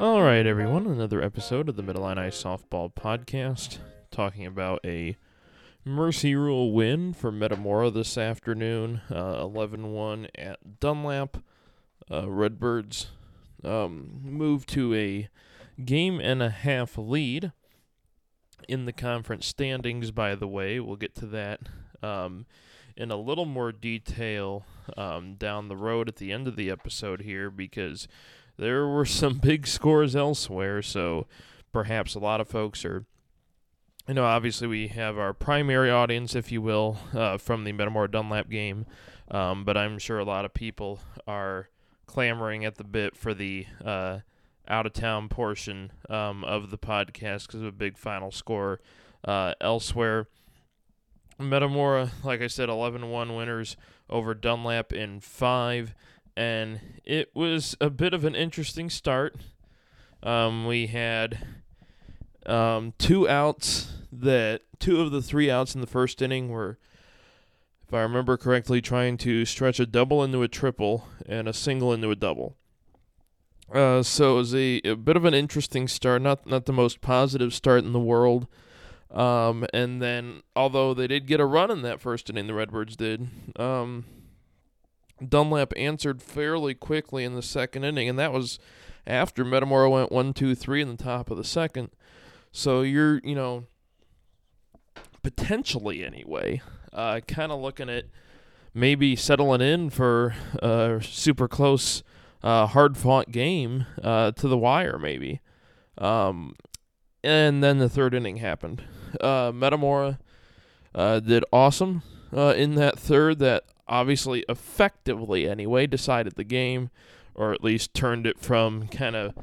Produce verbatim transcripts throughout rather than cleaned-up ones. All right, everyone, another episode of the Mid-Illini Softball Podcast, talking about a mercy rule win for Metamora this afternoon, uh, eleven one at Dunlap. Uh, Redbirds um, moved to a game and a half lead in the conference standings, by the way. We'll get to that um, in a little more detail um, down the road at the end of the episode here, because there were some big scores elsewhere, so perhaps a lot of folks are, you know, obviously we have our primary audience, if you will, uh, from the Metamora-Dunlap game, um, but I'm sure a lot of people are clamoring at the bit for the uh, out-of-town portion um, of the podcast because of a big final score uh, elsewhere. Metamora, like I said, eleven one winners over Dunlap in five. And it was a bit of an interesting start. Um, we had um, two outs that, two of the three outs in the first inning were, if I remember correctly, trying to stretch a double into a triple and a single into a double. Uh, so it was a, a bit of an interesting start, not not the most positive start in the world. Um, and then, although they did get a run in that first inning, the Redbirds did, um... Dunlap answered fairly quickly in the second inning, and that was after Metamora went one, two, three in the top of the second. So you're, you know, potentially anyway, uh, kind of looking at maybe settling in for a super close, uh, hard-fought game uh, to the wire maybe. Um, and then the third inning happened. Uh, Metamora uh, did awesome uh, in that third that obviously effectively anyway decided the game, or at least turned it from kind of,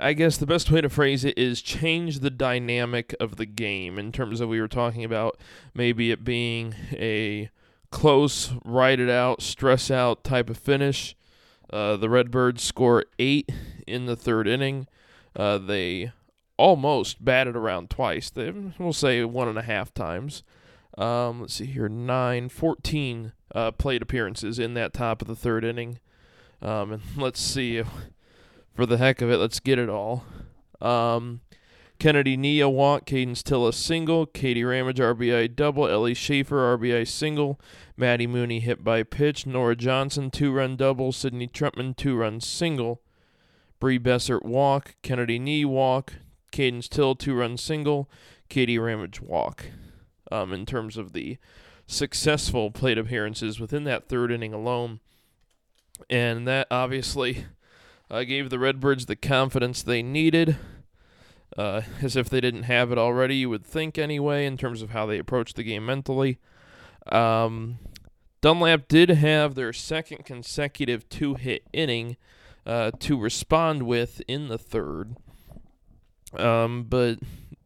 I guess the best way to phrase it is change the dynamic of the game in terms of we were talking about maybe it being a close, ride it out, stress out type of finish. Uh, the Redbirds score eight in the third inning. Uh, they almost batted around twice. They, we'll say one and a half times. Um, let's see here, nine, fourteen uh, plate appearances in that top of the third inning. Um, and let's see, if, for the heck of it, let's get it all. Um, Kennedy Nee, a walk, Kaidance Till, a single, Katie Ramage, R B I double, Ellie Schaefer, R B I single, Maddie Mooney hit by pitch, Nora Johnson, two-run double, Sidney Trentman, two-run single, Bree Bessert, walk, Kennedy Nee, walk, Kaidance Till, two-run single, Katie Ramage, walk. Um, in terms of the successful plate appearances within that third inning alone. And that obviously uh, gave the Redbirds the confidence they needed, uh, as if they didn't have it already, you would think anyway, in terms of how they approached the game mentally. Um, Dunlap did have their second consecutive two-hit inning uh, to respond with in the third. Um, but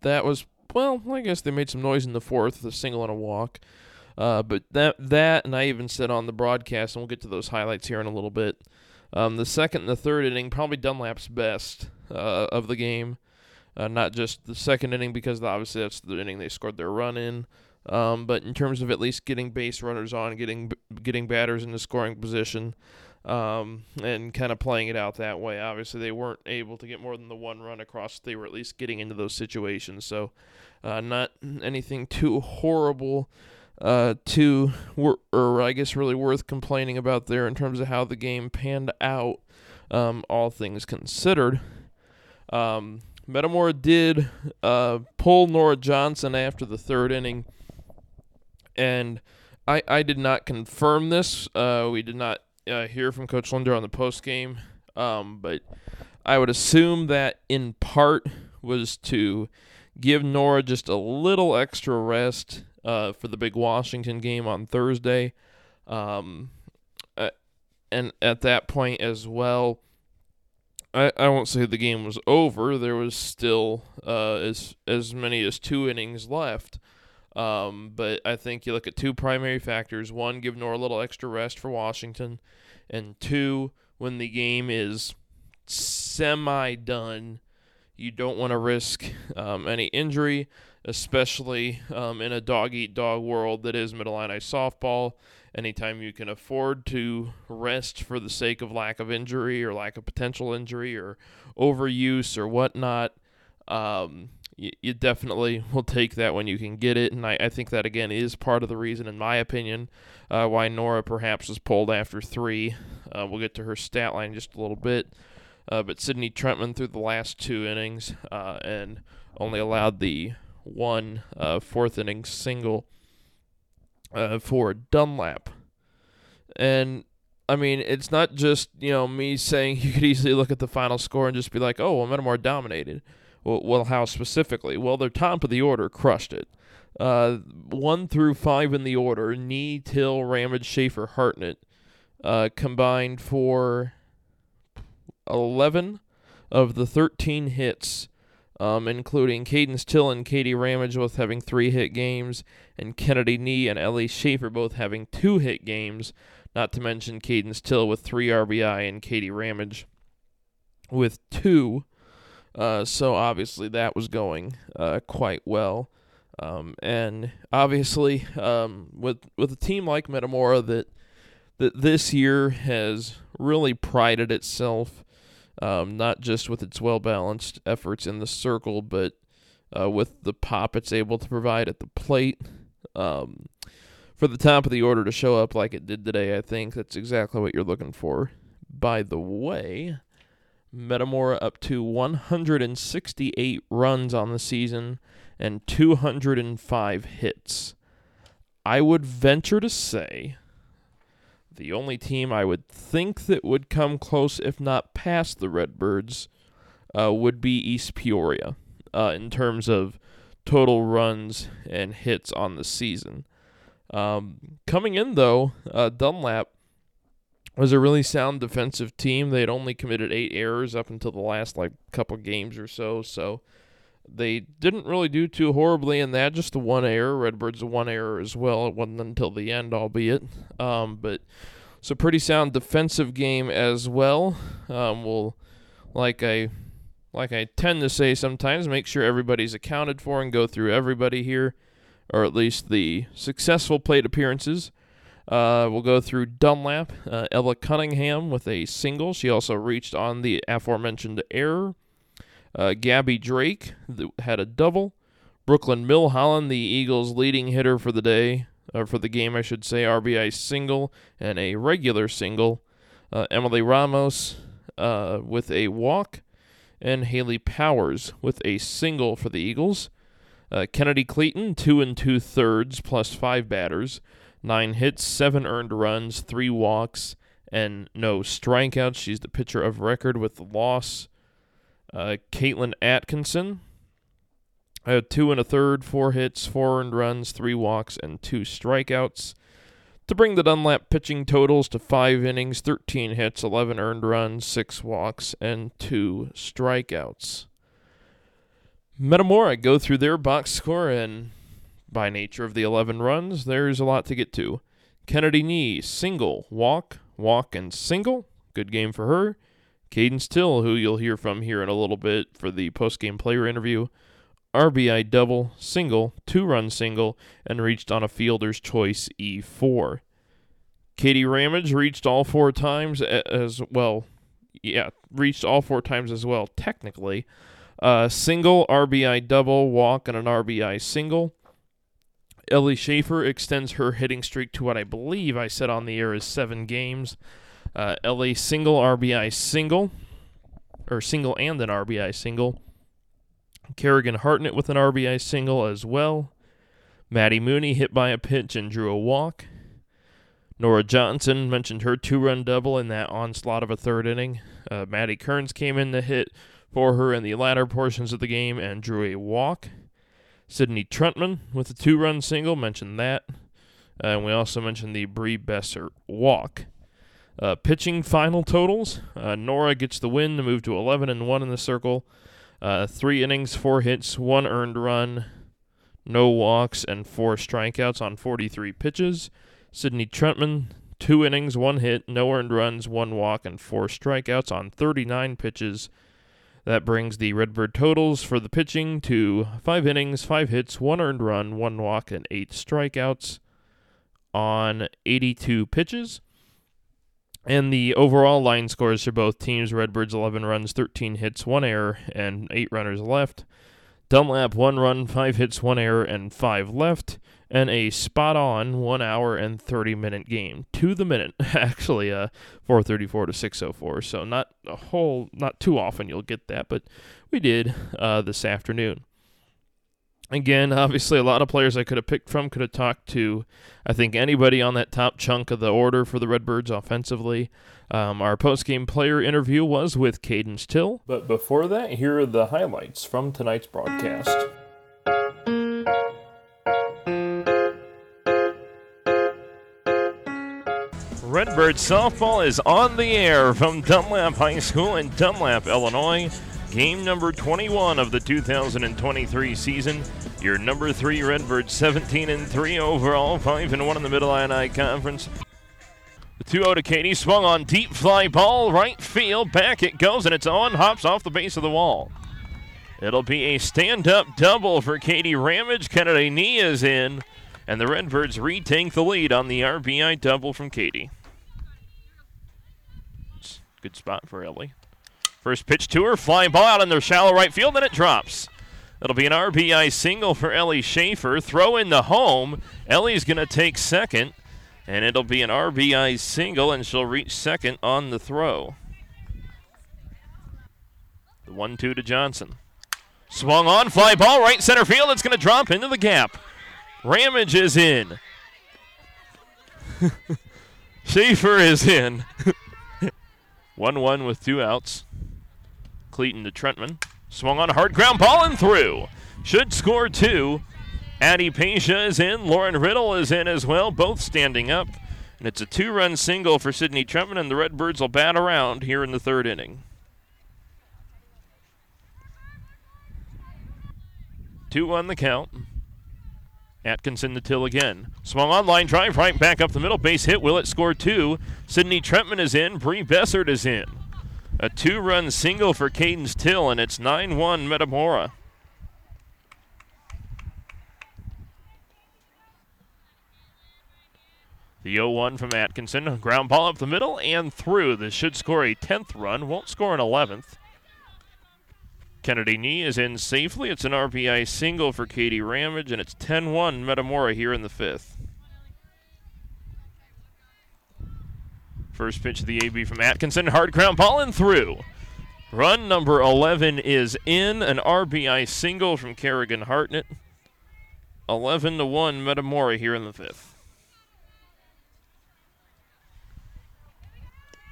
that was... Well, I guess they made some noise in the fourth, a single and a walk. Uh, but that, that, and I even said on the broadcast, and we'll get to those highlights here in a little bit, um, the second and the third inning, probably Dunlap's best uh, of the game. Uh, not just the second inning, because obviously that's the inning they scored their run in. Um, but in terms of at least getting base runners on, getting getting batters into scoring position, um, and kind of playing it out that way. Obviously, they weren't able to get more than the one run across. They were at least getting into those situations. So uh, not anything too horrible uh, to, wor- or I guess really worth complaining about there in terms of how the game panned out, um, all things considered. Um, Metamora did uh, pull Nora Johnson after the third inning. And I, I did not confirm this. Uh, we did not uh, hear from Coach Linder on the postgame. Um, but I would assume that in part was to give Nora just a little extra rest uh, for the big Washington game on Thursday. Um, uh, and at that point as well, I, I won't say the game was over. There was still uh, as as many as two innings left. Um, but I think you look at two primary factors. One, give Nora a little extra rest for Washington. And two, when the game is semi-done, You don't want to risk um, any injury, especially um, in a dog-eat-dog world that is Mid-Illini softball. Anytime you can afford to rest for the sake of lack of injury or lack of potential injury or overuse or whatnot, um, you, you definitely will take that when you can get it. And I, I think that, again, is part of the reason, in my opinion, uh, why Nora perhaps was pulled after three. Uh, we'll get to her stat line just a little bit. Uh, but Sidney Trentman threw the last two innings uh, and only allowed the one uh, fourth inning single uh, for Dunlap. And, I mean, it's not just, you know, me saying you could easily look at the final score and just be like, oh, well, Metamora dominated. Well, well, how specifically? Well, their top of the order crushed it. Uh, one through five in the order, Nee, Till, Ramage, Schaefer, Hartnett, uh, combined for eleven of the thirteen hits, um, including Kaidance Till and Katie Ramage both having three-hit games, and Kennedy Nee and Ellie Schaefer both having two-hit games, not to mention Kaidance Till with three R B I and Katie Ramage with two. Uh, so obviously that was going uh, quite well. Um, and obviously um, with with a team like Metamora that, that this year has really prided itself Um, not just with its well-balanced efforts in the circle, but uh, with the pop it's able to provide at the plate. Um, for the top of the order to show up like it did today, I think that's exactly what you're looking for. By the way, Metamora up to one hundred sixty-eight runs on the season and two hundred five hits. I would venture to say the only team I would think that would come close, if not past the Redbirds, uh, would be East Peoria uh, in terms of total runs and hits on the season. Um, coming in, though, uh, Dunlap was a really sound defensive team. They had only committed eight errors up until the last like couple games or so, so they didn't really do too horribly in that, just the one error. Redbirds, the one error as well. It wasn't until the end, albeit. Um, but it's a pretty sound defensive game as well. Um, we'll, like I, like I tend to say sometimes, make sure everybody's accounted for and go through everybody here, or at least the successful plate appearances. Uh, we'll go through Dunlap. Uh, Ella Cunningham with a single. She also reached on the aforementioned error. Uh, Gabby Drake had a double. Brooklyn Millholland, the Eagles' leading hitter for the day, or for the game, I should say, R B I single and a regular single. Uh, Emily Ramos uh, with a walk, and Haley Powers with a single for the Eagles. Uh, Kennedy Cleaton, two and two thirds, plus five batters, nine hits, seven earned runs, three walks, and no strikeouts. She's the pitcher of record with the loss. Uh, Caitlin Atkinson, uh, two and a third, four hits, four earned runs, three walks, and two strikeouts. To bring the Dunlap pitching totals to five innings, thirteen hits, eleven earned runs, six walks, and two strikeouts. Metamora go through their box score, and by nature of the eleven runs, there's a lot to get to. Kennedy Nee, single, walk, walk, and single. Good game for her. Kaidance Till, who you'll hear from here in a little bit for the post-game player interview, R B I double, single, two-run single, and reached on a fielder's choice E four. Katie Ramage reached all four times as well. Yeah, reached all four times as well, technically. Uh, single, R B I double, walk, and an R B I single. Ellie Schaefer extends her hitting streak to what I believe I said on the air is seven games. Uh, L A single, R B I single, or single and an R B I single. Kerrigan Hartnett with an R B I single as well. Maddie Mooney hit by a pitch and drew a walk. Nora Johnson mentioned her two-run double in that onslaught of a third inning. Uh, Maddie Kearns came in to hit for her in the latter portions of the game and drew a walk. Sydney Trentman with a two-run single, mentioned that. Uh, and we also mentioned the Bree Bessert walk. Uh, pitching final totals, uh, Nora gets the win to move to eleven and one in the circle. Uh, three innings, four hits, one earned run, no walks, and four strikeouts on forty-three pitches. Sidney Trentman, two innings, one hit, no earned runs, one walk, and four strikeouts on thirty-nine pitches. That brings the Redbird totals for the pitching to five innings, five hits, one earned run, one walk, and eight strikeouts on eighty-two pitches. And the overall line scores for both teams, Redbirds eleven runs, thirteen hits, one error, and eight runners left. Dunlap one run, five hits, one error, and five left. And a spot-on one hour and thirty-minute game. To the minute, actually, uh, four thirty-four to six oh four. So not a whole, not too often you'll get that, but we did uh, this afternoon. Again, obviously a lot of players I could have picked from, could have talked to, I think, anybody on that top chunk of the order for the Redbirds offensively. Um, our post-game player interview was with Kaidance Till. But before that, here are the highlights from tonight's broadcast. Redbird softball is on the air from Dunlap High School in Dunlap, Illinois. Game number twenty-one of the two thousand twenty-three season. Your number three Redbirds, seventeen and three overall, five and one in the Mid-Illini Conference. The two oh to Katie, swung on deep fly ball, right field, back it goes, and it's on, hops off the base of the wall. It'll be a stand-up double for Katie Ramage. Kennedy Nee is in, and the Redbirds retake the lead on the R B I double from Katie. Good spot for Ellie. First pitch to her, fly ball out in the shallow right field, and it drops. That'll be an R B I single for Ellie Schaefer. Throw in the home. Ellie's going to take second, and it'll be an R B I single, and she'll reach second on the throw. The one two to Johnson. Swung on, fly ball, right center field. It's going to drop into the gap. Ramage is in. Schaefer is in. one one with two outs. Cleaton to Trentman. Swung on a hard ground ball and through. Should score two. Addie Pesha is in. Lauren Riddle is in as well, both standing up. And it's a two-run single for Sidney Trentman, and the Redbirds will bat around here in the third inning. two one the count. Atkinson to Till again. Swung on, line drive, right back up the middle. Base hit. Will it score two? Sidney Trentman is in. Bree Bessert is in. A two-run single for Kaidance Till, and it's nine one Metamora. The oh one from Atkinson. Ground ball up the middle and through. This should score a tenth run. Won't score an eleventh. Kennedy Nee is in safely. It's an R B I single for Katie Ramage, and it's ten one Metamora here in the fifth. First pitch of the A B from Atkinson. Hard ground ball and through. Run number eleven is in. An R B I single from Kerrigan Hartnett. eleven to one Metamora here in the fifth.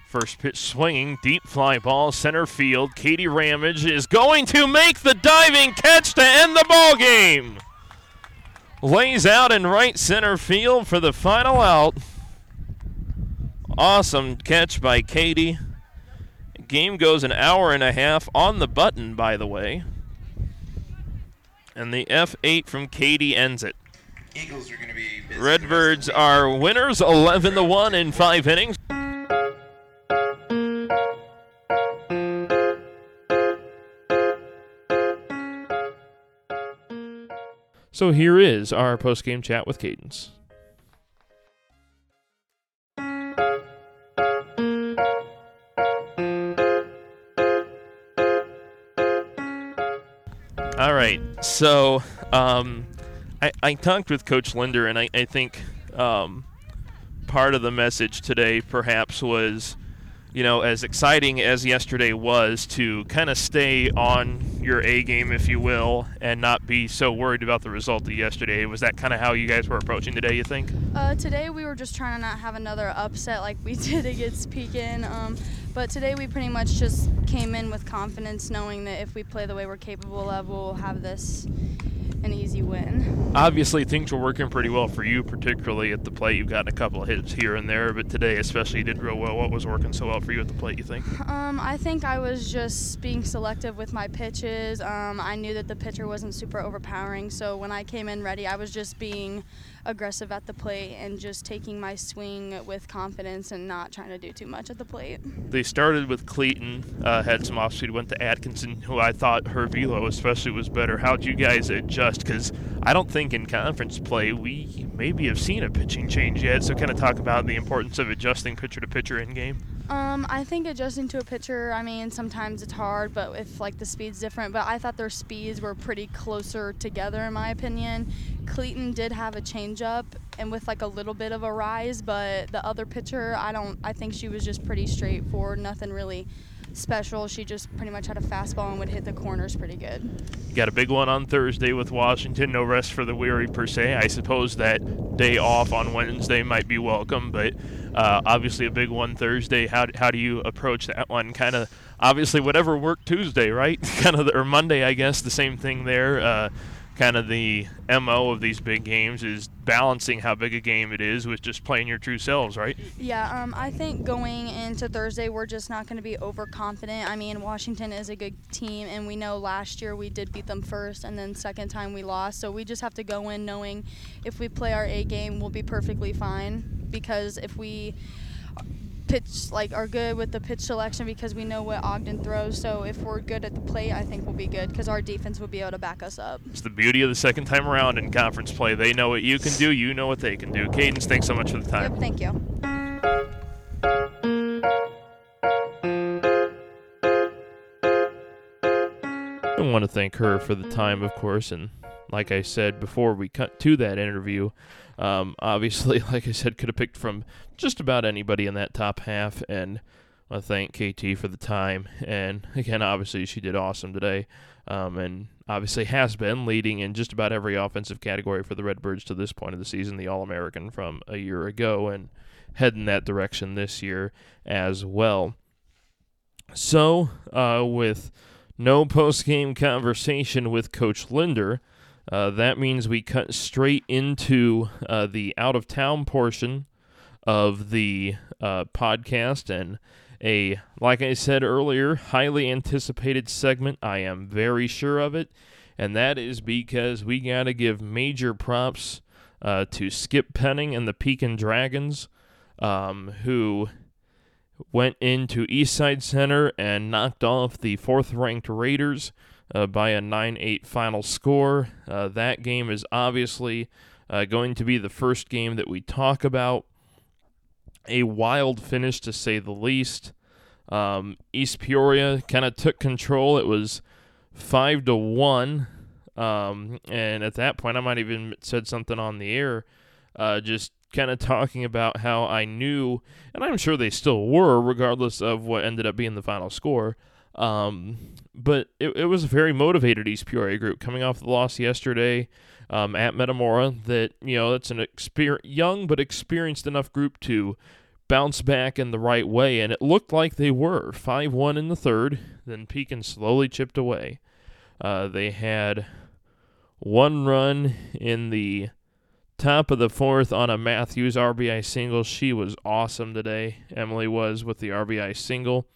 First pitch swinging, deep fly ball, center field. Katie Ramage is going to make the diving catch to end the ball game. Lays out in right center field for the final out. Awesome catch by Katie. Game goes an hour and a half on the button, by the way. And the F eight from Katie ends it. Eagles are going to be busy. Redbirds are winners, eleven to one in five innings. So here is our post-game chat with Kaidance. All right, so um, I, I talked with Coach Linder, and I, I think um, part of the message today perhaps was, you know, as exciting as yesterday was, to kind of stay on your A game, if you will, and not be so worried about the result of yesterday. Was that kind of how you guys were approaching today, you think? Uh, today we were just trying to not have another upset like we did against Pekin. Um, but today we pretty much just came in with confidence, knowing that if we play the way we're capable of, we'll have this an easy win. Obviously, things were working pretty well for you, particularly at the plate. You've gotten a couple of hits here and there, but today especially you did real well. What was working so well for you at the plate, you think? Um, I think I was just being selective with my pitches. Um, I knew that the pitcher wasn't super overpowering, so when I came in ready, I was just being aggressive at the plate and just taking my swing with confidence and not trying to do too much at the plate. They started with Cleaton, uh, had some off-speed, went to Atkinson, who I thought her velo especially was better. How'd you guys adjust? Because I don't think in conference play we maybe have seen a pitching change yet, so kind of talk about the importance of adjusting pitcher to pitcher in game. Um, I think adjusting to a pitcher, I mean, sometimes it's hard, but if, like, the speed's different. But I thought their speeds were pretty closer together, in my opinion. Cleaton did have a changeup and with, like, a little bit of a rise, but the other pitcher, I don't – I think she was just pretty straightforward, nothing really – special. She just pretty much had a fastball and would hit the corners pretty good. Got a big one on Thursday with Washington. No rest for the weary per se. I suppose that day off on Wednesday might be welcome, but uh, obviously a big one Thursday. How how do you approach that one? Kind of obviously whatever worked Tuesday, right? kind of or Monday, I guess. The same thing there. Uh, kind of the M O of these big games is balancing how big a game it is with just playing your true selves, right? Yeah, um, I think going into Thursday, we're just not going to be overconfident. I mean, Washington is a good team, and we know last year we did beat them first, and then second time we lost. So we just have to go in knowing if we play our A game, we'll be perfectly fine, because if we pitch, like, are good with the pitch selection, because we know what Ogden throws, so if we're good at the plate, I think we'll be good, because our defense will be able to back us up. It's the beauty of the second time around in conference play. They know what you can do, you know what they can do. Kaidance, thanks so much for the time. Yep, thank you. I want to thank her for the time, of course, and like I said before we cut to that interview, um, obviously, like I said, could have picked from just about anybody in that top half, and I thank K T for the time, and again, obviously, she did awesome today, um, and obviously has been leading in just about every offensive category for the Redbirds to this point of the season, the All-American from a year ago, and heading that direction this year as well. So, uh, with no post-game conversation with Coach Linder, Uh, that means we cut straight into uh, the out-of-town portion of the uh, podcast and a, like I said earlier, highly anticipated segment. I am very sure of it, and that is because we got to give major props uh, to Skip Penning and the Pekin Dragons, um, who went into Eastside Center and knocked off the fourth-ranked Raiders Uh, by a nine eight final score. Uh, that game is obviously uh, going to be the first game that we talk about. A wild finish, to say the least. Um, East Peoria kind of took control. It was five to one. Um, and at that point, I might have even said something on the air, uh, just kind of talking about how I knew, and I'm sure they still were, regardless of what ended up being the final score, Um, but it, it was a very motivated East Peoria group coming off the loss yesterday um, at Metamora that, you know, that's an exper- young but experienced enough group to bounce back in the right way, and it looked like they were. five one in the third, then Pekin slowly chipped away. Uh, they had one run in the top of the fourth on a Matthews R B I single. She was awesome today. Emily was with the R B I single.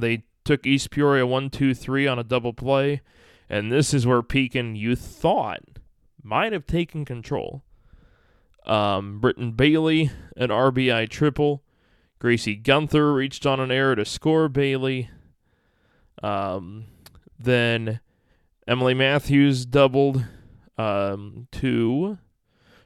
They took East Peoria one two three on a double play, and this is where Pekin, you thought, might have taken control. Um, Britton Bailey, an R B I triple. Gracie Gunther reached on an error to score Bailey. Um, then Emily Matthews doubled um, to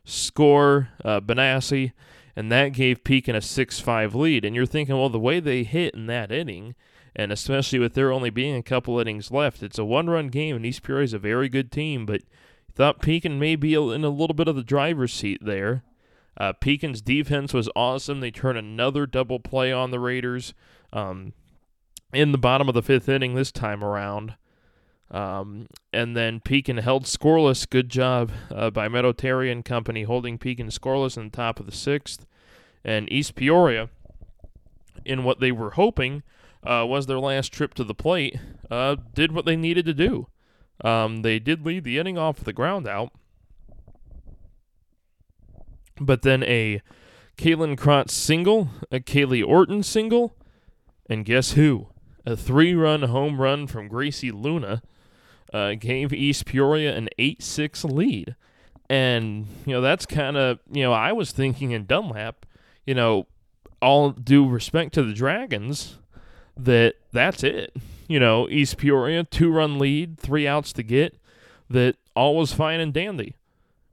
score uh, Benassi, and that gave Pekin a six five lead. And you're thinking, well, the way they hit in that inning, and especially with there only being a couple innings left, it's a one-run game, and East Peoria is a very good team, but you thought Pekin may be in a little bit of the driver's seat there. Uh, Pekin's defense was awesome. They turn another double play on the Raiders um, in the bottom of the fifth inning this time around. Um, and then Pekin held scoreless. Good job uh, by Meadow Terry and company holding Pekin scoreless in the top of the sixth. And East Peoria, in what they were hoping, Uh, was their last trip to the plate, uh, did what they needed to do. Um, they did lead the inning off with a ground out. But then a Kaelin Krotz single, a Kaylee Orton single, and guess who? A three-run home run from Gracie Luna uh, gave East Peoria an eight six lead. And, you know, that's kind of, you know, I was thinking in Dunlap, you know, all due respect to the Dragons, that that's it. You know, East Peoria, two-run lead, three outs to get, that all was fine and dandy.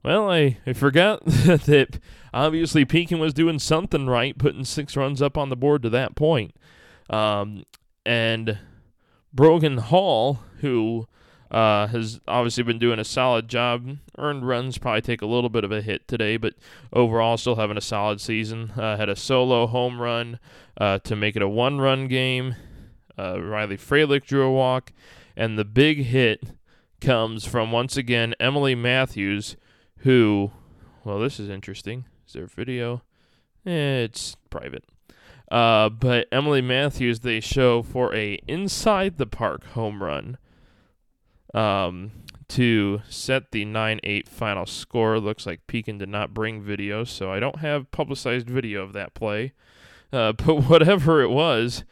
Well, I, I forgot that obviously Pekin was doing something right, putting six runs up on the board to that point. Um, and Brogan Hall, who uh, has obviously been doing a solid job, earned runs probably take a little bit of a hit today, but overall still having a solid season. Uh, had a solo home run uh, to make it a one-run game. Uh, Riley Fralick drew a walk, and the big hit comes from, once again, Emily Matthews, who, well, this is interesting. Is there a video? Eh, it's private. Uh, but Emily Matthews, they show for a inside-the-park home run um, to set the nine eight final score. Looks like Pekin did not bring video, so I don't have publicized video of that play. Uh, but whatever it was,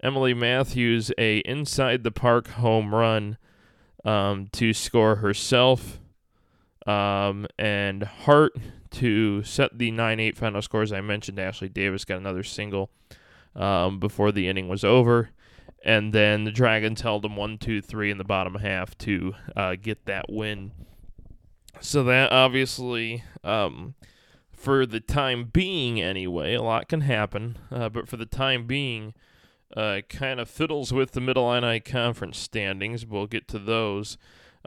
Emily Matthews, a inside-the-park home run um, to score herself um, and Hart to set the nine eight final score. As I mentioned, Ashley Davis got another single um, before the inning was over. And then the Dragons held them one two three in the bottom half to uh, get that win. So that obviously, um, for the time being anyway, a lot can happen. Uh, but for the time being, Uh, kind of fiddles with the Mid-Illini Conference standings. We'll get to those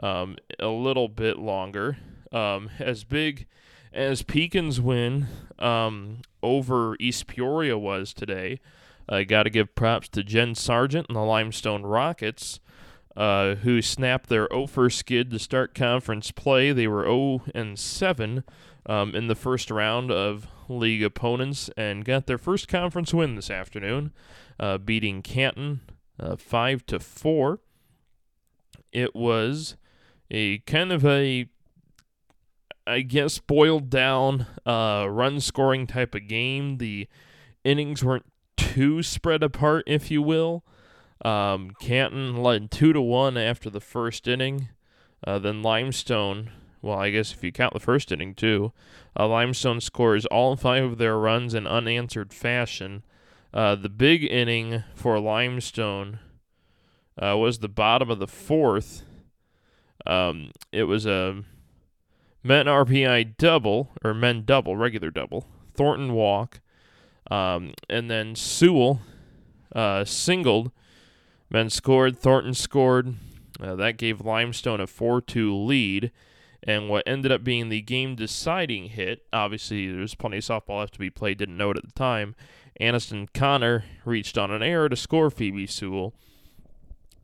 um, a little bit longer. Um, as big as Pekin's win um, over East Peoria was today, I uh, got to give props to Jen Sargent and the Limestone Rockets, uh, who snapped their oh for skid to start conference play. They were oh and seven um, in the first round of league opponents and got their first conference win this afternoon, uh, beating Canton uh, five to four. It was a kind of a, I guess, boiled down uh, run scoring type of game. The innings weren't too spread apart, if you will. Um, Canton led two to one after the first inning. Uh, then Limestone. Well, I guess if you count the first inning, too. Uh, Limestone scores all five of their runs in unanswered fashion. Uh, the big inning for Limestone uh, was the bottom of the fourth. Um, it was a men R B I double, or men double, regular double, Thornton walk, um, and then Sewell uh, singled. Men scored, Thornton scored. Uh, that gave Limestone a four two lead. And what ended up being the game-deciding hit, obviously there was plenty of softball left to be played, didn't know it at the time, Aniston Connor reached on an error to score Phoebe Sewell.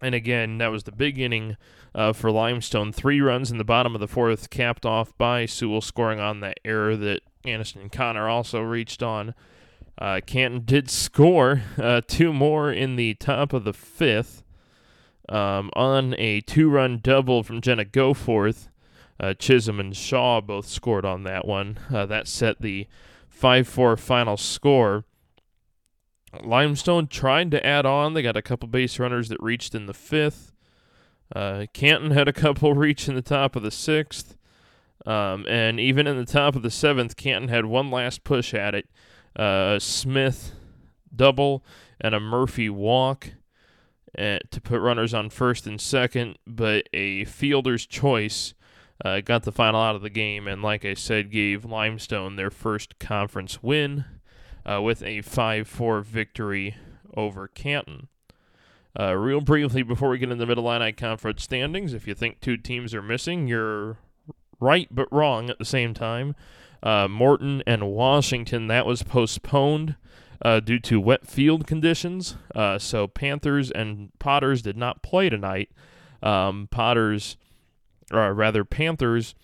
And again, that was the big inning uh, for Limestone. Three runs in the bottom of the fourth, capped off by Sewell scoring on that error that Aniston Connor also reached on. Uh, Canton did score uh, two more in the top of the fifth um, on a two-run double from Jenna Goforth. Uh, Chisholm and Shaw both scored on that one. Uh, that set the five four final score. Limestone tried to add on. They got a couple base runners that reached in the fifth. Uh, Canton had a couple reach in the top of the sixth. Um, and even in the top of the seventh, Canton had one last push at it. Uh, a Smith double and a Murphy walk uh, to put runners on first and second, but a fielder's choice Uh, got the final out of the game, and like I said, gave Limestone their first conference win uh, with a five four victory over Canton. Uh, real briefly, before we get into the Mid-Illini Conference standings, if you think two teams are missing, you're right but wrong at the same time. Uh, Morton and Washington, that was postponed uh, due to wet field conditions, uh, so Panthers and Potters did not play tonight. Um, Potters... or rather Panthers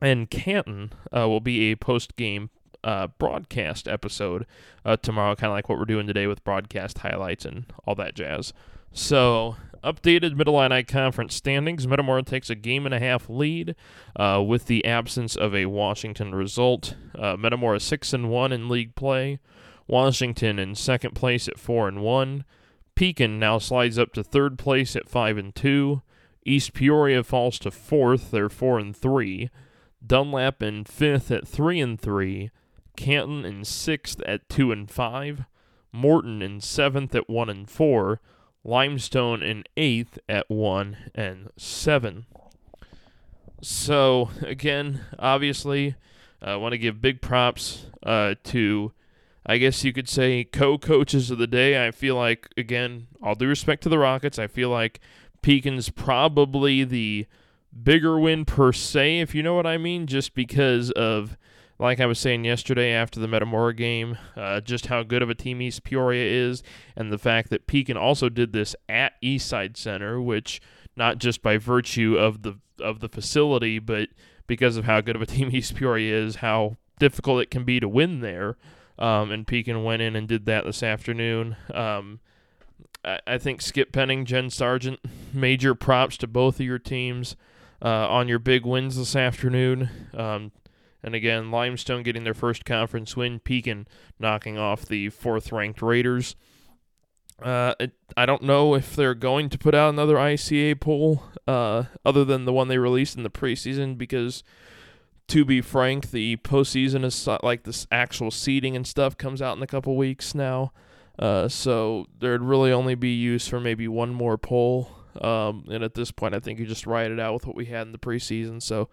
and Canton uh, will be a post-game uh, broadcast episode uh, tomorrow, kind of like what we're doing today with broadcast highlights and all that jazz. So Updated Mid-Illini Conference standings. Metamora takes a game and a half lead uh, with the absence of a Washington result. Uh, Metamora six and one in league play. Washington in second place at four and one. Pekin now slides up to third place at five and two. East Peoria falls to fourth. They're four and three. Dunlap in fifth at three and three. Canton in sixth at two and five. Morton in seventh at one and four. Limestone in eighth at one and seven. So, again, obviously, I uh, want to give big props uh, to, I guess you could say, co-coaches of the day. I feel like, again, all due respect to the Rockets, I feel like Pekin's probably the bigger win per se, if you know what I mean, just because of, like I was saying yesterday after the Metamora game, uh, just how good of a team East Peoria is, and the fact that Pekin also did this at Eastside Center, which not just by virtue of the of the facility, but because of how good of a team East Peoria is, how difficult it can be to win there. Um, and Pekin went in and did that this afternoon. Um, I, I think Skip Penning, Jen Sargent, major props to both of your teams uh, on your big wins this afternoon. Um, And again, Limestone getting their first conference win, Pekin knocking off the fourth-ranked Raiders. Uh, it, I don't know if they're going to put out another I C A poll uh, other than the one they released in the preseason because, to be frank, the postseason is like this actual seeding and stuff comes out in a couple weeks now. Uh, so there'd really only be use for maybe one more poll. Um, and at this point, I think you just ride it out with what we had in the preseason. So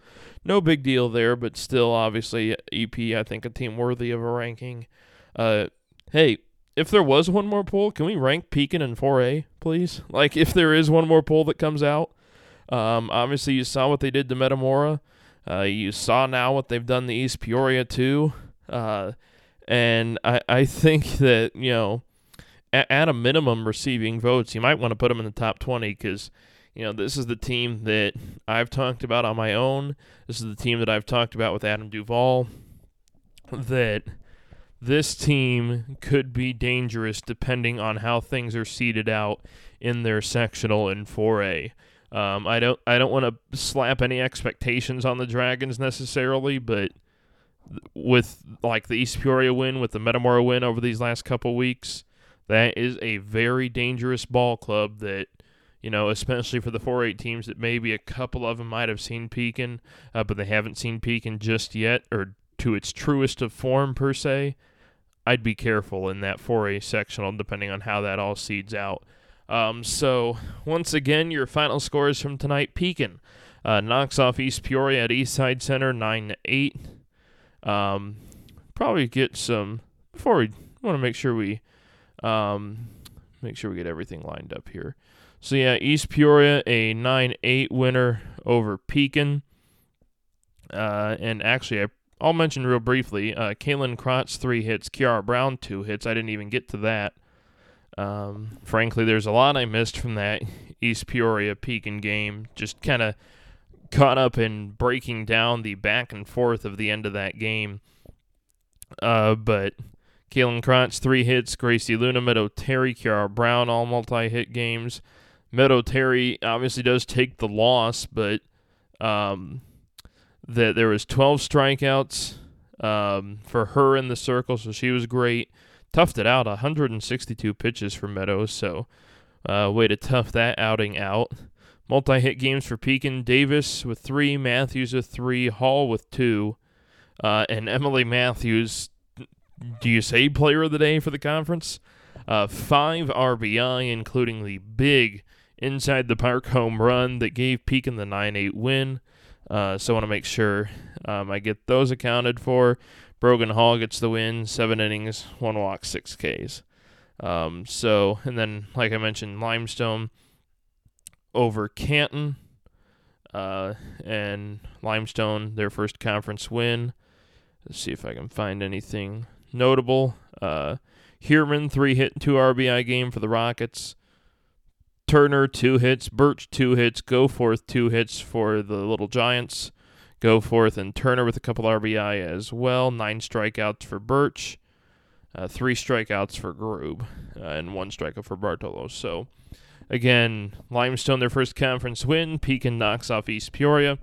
no big deal there, but still, obviously, E P, I think, a team worthy of a ranking. Uh, hey, if there was one more poll, can we rank Pekin in four A, please? Like, if there is one more poll that comes out. Um, obviously, you saw what they did to Metamora. Uh, you saw now what they've done to East Peoria, too. Uh, and I, I think that, you know, at a minimum receiving votes, you might want to put them in the top twenty because, you know, this is the team that I've talked about on my own. This is the team that I've talked about with Adam Duvall, that this team could be dangerous depending on how things are seeded out in their sectional in four A. Um, I don't, I don't want to slap any expectations on the Dragons necessarily, but with, like, the East Peoria win, with the Metamora win over these last couple weeks, that is a very dangerous ball club that, you know, especially for the four A teams that maybe a couple of them might have seen Pekin, uh, but they haven't seen Pekin just yet or to its truest of form per se. I'd be careful in that four A sectional depending on how that all seeds out. Um, so, once again, your final scores from tonight. Pekin uh, knocks off East Peoria at Eastside Center nine to eight. Um, probably get some, before we want to make sure we Um, make sure we get everything lined up here. So, yeah, East Peoria, a nine eight winner over Pekin. Uh, and actually, I, I'll mention real briefly, uh, Kaelin Krotz, three hits, Kiara Brown, two hits. I didn't even get to that. Um, frankly, there's a lot I missed from that East Peoria-Pekin game. Just kind of caught up in breaking down the back and forth of the end of that game. Uh, but Kaelin Krotz, three hits. Gracie Luna, Meadow Terry, Kiara Brown, all multi-hit games. Meadow Terry obviously does take the loss, but um, that there was twelve strikeouts um, for her in the circle, so she was great. Toughed it out, one hundred sixty-two pitches for Meadow, so uh, way to tough that outing out. Multi-hit games for Pekin. Davis with three, Matthews with three, Hall with two, uh, and Emily Matthews, do you say player of the day for the conference? Uh, five R B I, including the big inside the park home run that gave Pekin the nine eight win. Uh, so I want to make sure um, I get those accounted for. Brogan Hall gets the win, seven innings, one walk, six Ks. Um, so, and then, like I mentioned, Limestone over Canton. Uh, and Limestone, their first conference win. Let's see if I can find anything notable. Uh, Heerman, three hit, two R B I game for the Rockets. Turner, two hits. Birch, two hits. Goforth, two hits for the Little Giants. Goforth and Turner with a couple R B I as well. Nine strikeouts for Birch. Uh, three strikeouts for Groob. Uh, and one strikeout for Bartolo. So, Again, Limestone, their first conference win. Pekin knocks off East Peoria.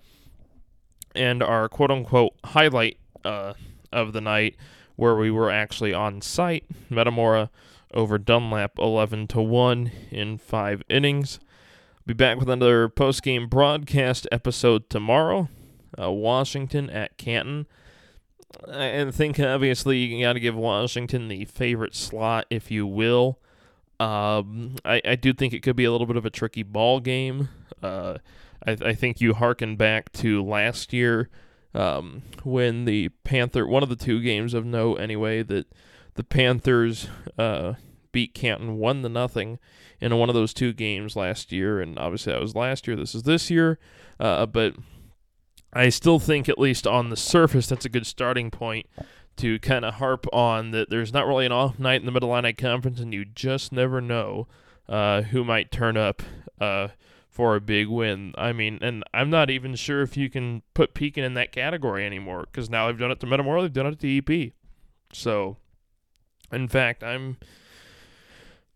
And our quote-unquote highlight uh, of the night, where we were actually on site, Metamora over Dunlap eleven to one in five innings. Be back with another post-game broadcast episode tomorrow. Uh, Washington at Canton. I think, obviously, you got to give Washington the favorite slot, if you will. Um, I, I do think it could be a little bit of a tricky ball game. Uh, I, I think you hearken back to last year um, when the Panther, one of the two games of note anyway, that the Panthers uh, beat Canton one to nothing in one of those two games last year. And obviously that was last year. This is this year. Uh, but I still think, at least on the surface, that's a good starting point to kind of harp on that there's not really an off night in the Mid-Illini Conference, and you just never know uh, who might turn up uh, for a big win. I mean, and I'm not even sure if you can put Pekin in that category anymore, because now they've done it to Metamora, they've done it to E P. So, in fact, I'm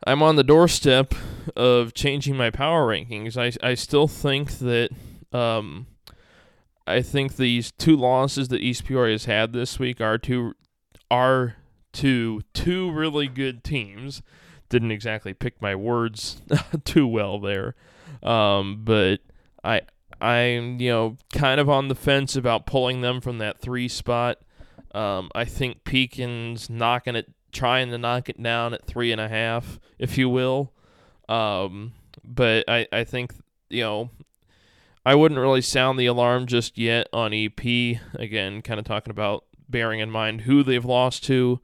I'm on the doorstep of changing my power rankings. I, I still think that... Um, I think these two losses that East Peoria's had this week are two, are two, two really good teams. Didn't exactly pick my words too well there, um, but I, I'm you know kind of on the fence about pulling them from that three spot. Um, I think Pekin's knocking it, trying to knock it down at three and a half, if you will. Um, but I, I think you know. I wouldn't really sound the alarm just yet on E P. Again, kind of talking about bearing in mind who they've lost to.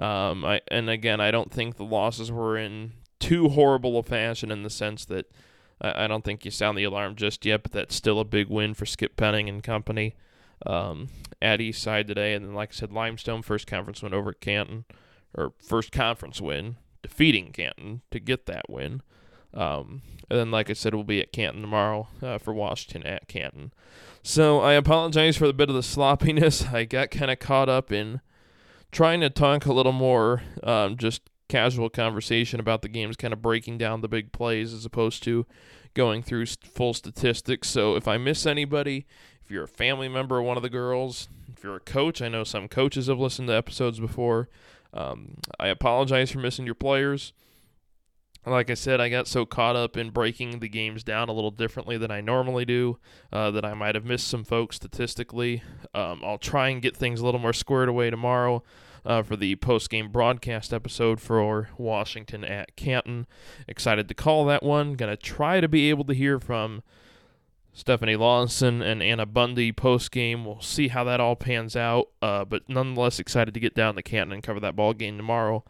Um, I and again, I don't think the losses were in too horrible a fashion in the sense that I, I don't think you sound the alarm just yet, but that's still a big win for Skip Penning and company um, at Eastside today. And then, like I said, Limestone, first conference win over Canton, or first conference win, defeating Canton to get that win. Um, and then, like I said, we'll be at Canton tomorrow uh, for Washington at Canton. So I apologize for the bit of the sloppiness. I got kind of caught up in trying to talk a little more um, just casual conversation about the games, kind of breaking down the big plays as opposed to going through st- full statistics. So if I miss anybody, if you're a family member of one of the girls, if you're a coach, I know some coaches have listened to episodes before. Um, I apologize for missing your players. Like I said, I got so caught up in breaking the games down a little differently than I normally do uh, that I might have missed some folks statistically. Um, I'll try and get things a little more squared away tomorrow uh, for the post-game broadcast episode for Washington at Canton. Excited to call that one. Going to try to be able to hear from Stephanie Lawson and Anna Bundy post-game. We'll see how that all pans out, uh, but nonetheless excited to get down to Canton and cover that ball game tomorrow.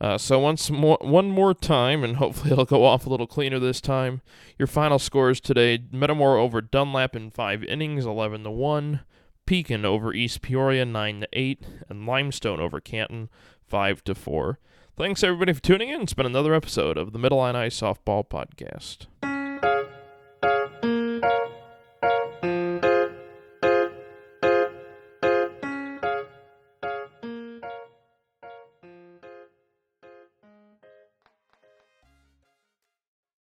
Uh, so once more, one more time, and hopefully it'll go off a little cleaner this time. Your final scores today: Metamora over Dunlap in five innings, eleven to one; Pekin over East Peoria, nine to eight; and Limestone over Canton, five to four. Thanks everybody for tuning in. It's been another episode of the Mid-Illini Softball Podcast.